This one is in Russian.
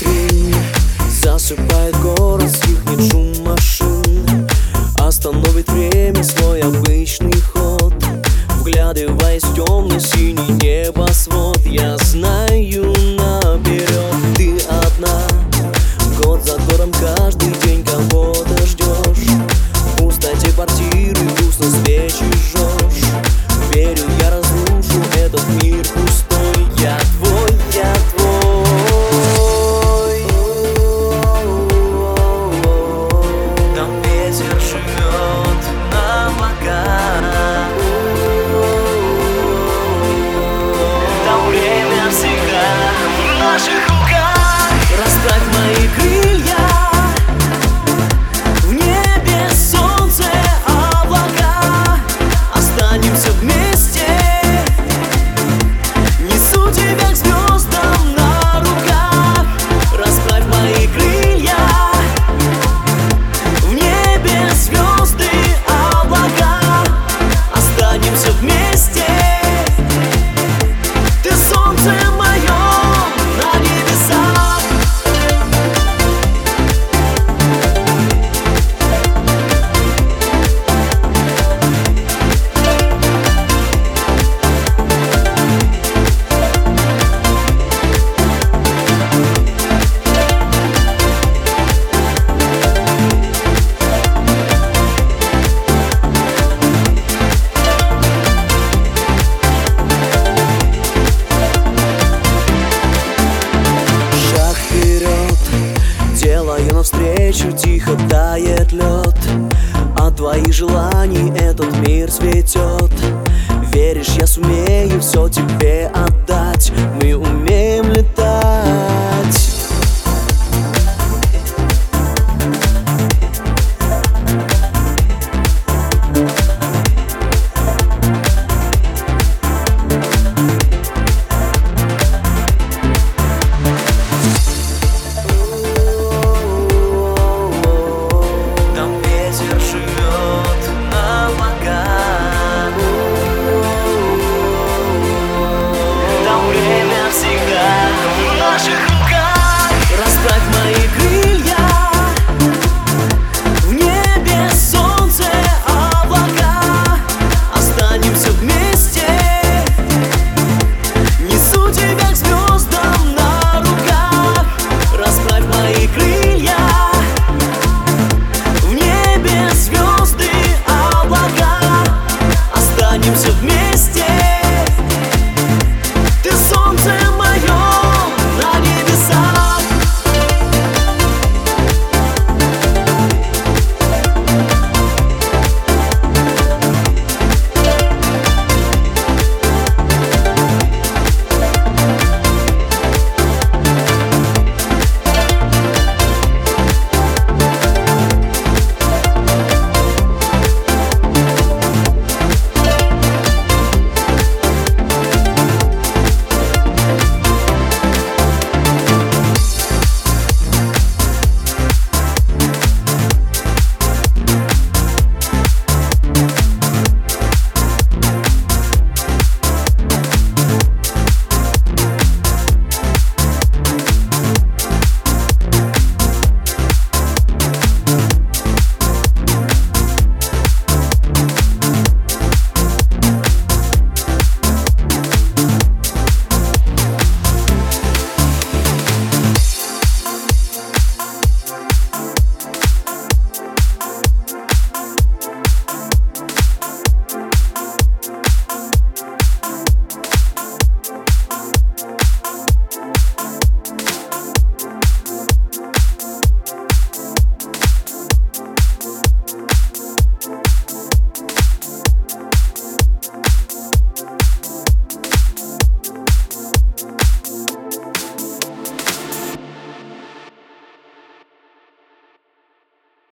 витрине засыпает город, стихнет шум машин, остановит время свой обычный ход, вглядываясь в темно-синий небосвод. Я знаю наперед, ты одна, год за годом каждый день кого-то ждешь, в пустоте квартиры грустно свечи жжешь. Верю, я разрушу этот мир пустой. Я твой, я твой. Навстречу тихо тает лед, от твоих желаний этот мир цветет. Веришь, я сумею все тебе отдать? Мы умеем летать.